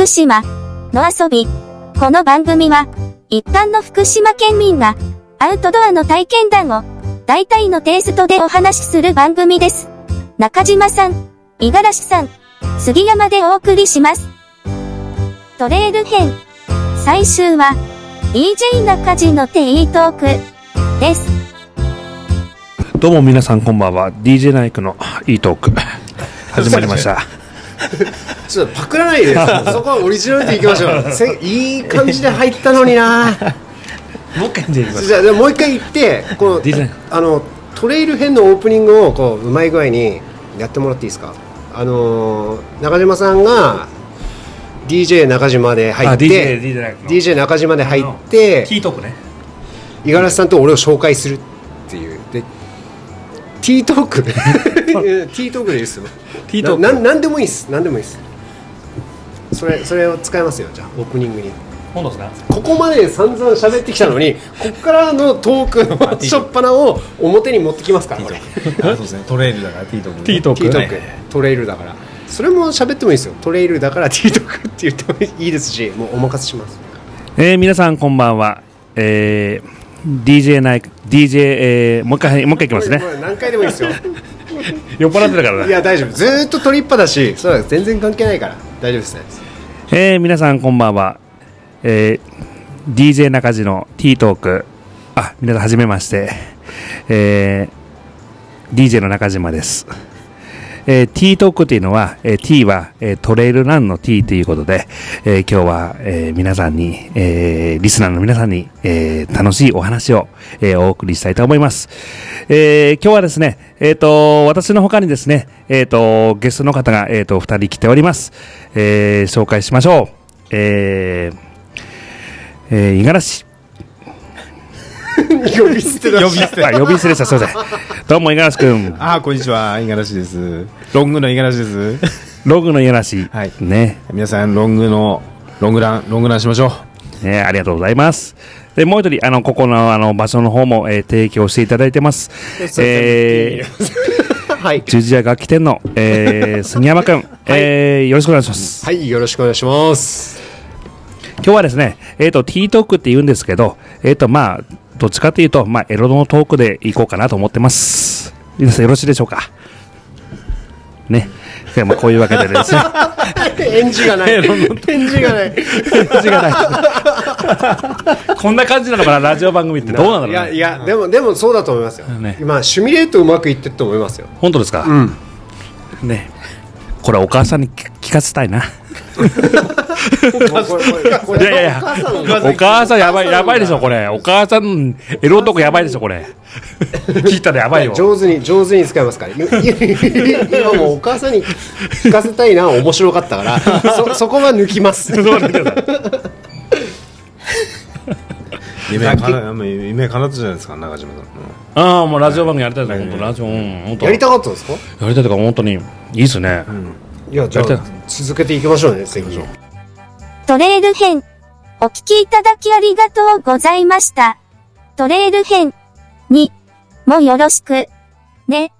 福島の遊び。この番組は、一般の福島県民が、アウトドアの体験談を、大体のテイストでお話しする番組です。中島さん、五十嵐さん、杉山でお送りします。トレイル編。最終は、DJ 中地のT-TALKです。どうも皆さんこんばんは。DJ ナイクのT-TALK始まりました。ちょっとパクらないでそこはオリジナルでいきましょう。いい感じで入ったのにな。もう一回言ってじゃあもう一回言ってこうトレイル編のオープニングをこううまい具合にやってもらっていいですか。中島さんが DJ 中島で入って DJ 中島で入ってT-TALKね、五十嵐さんと俺を紹介するっていうで T-TALK T-TALK でいいですよ。何でもいいです。何でもいいです。それを使いますよ。じゃあオープニングに。本当ですか？ここまで散々喋ってきたのに、ここからのトークの初っ端を表に持ってきますから。そうですね。トレイルだから T-TALK。トレイルだから。それも喋ってもいいですよ。トレイルだから T-TALK って言ってもいいですし、もうお任せします。皆さんこんばんは。DJ ナイク DJ もう一回いきますね。何回でもいいですよ。酔っ払ってたからね。いや大丈夫。ずっと取りっぱだし、そうだ全然関係ないから大丈夫ですね。皆さんこんばんは。DJ 中地の T-TALK。あ、皆さんはじめまして。DJ の中島です。T-TALK というのは、T は、トレイルランの T ということで、今日は、皆さんに、リスナーの皆さんに、楽しいお話を、お送りしたいと思います。今日はですね、私の他にですね、ゲストの方が、2人来ております。紹介しましょう。五十嵐。呼び捨てでした。すいません。どうも五十嵐くん。あ、こんにちは。五十嵐です。ロングの五十嵐です。ロングの五十嵐。はい。ね。皆さんロングランしましょう。ね、ありがとうございます。でもう一人ここの場所の方も、提供していただいてます。はい。十字屋楽器店の、杉山くん、はい、よろしくお願いします。はい、よろしくお願いします。今日はですね、T-TALK って言うんですけど、まあ。どっちかというと、まあ、エロのトークでいこうかなと思ってます。皆さんよろしいでしょうか。ね。まあ、こういうわけでですね。返事がない。こんな感じなのかな、ラジオ番組ってどうなんだろう、ね。いやでもそうだと思いますよ。ね、今シミュレートうまくいってると思いますよ。本当ですか。うん。ね。これお母さんに聞かせたいな。お母さんやばいでしょこれ。お母さんエロとこやばいでしょこれ。聞いたらやばいよ。上手に使いますから。今もうお母さんに聞かせたいな面白かったから。そこは抜きます。夢叶ったじゃないですか中島さん。ああもうラジオ番組やりたいですね。ラジオ本当やりたかったですか。やりたいとか本当にいいですね。いや、じゃあ続けていきましょうね。トレイル編お聞きいただきありがとうございました。トレイル編にもよろしくね。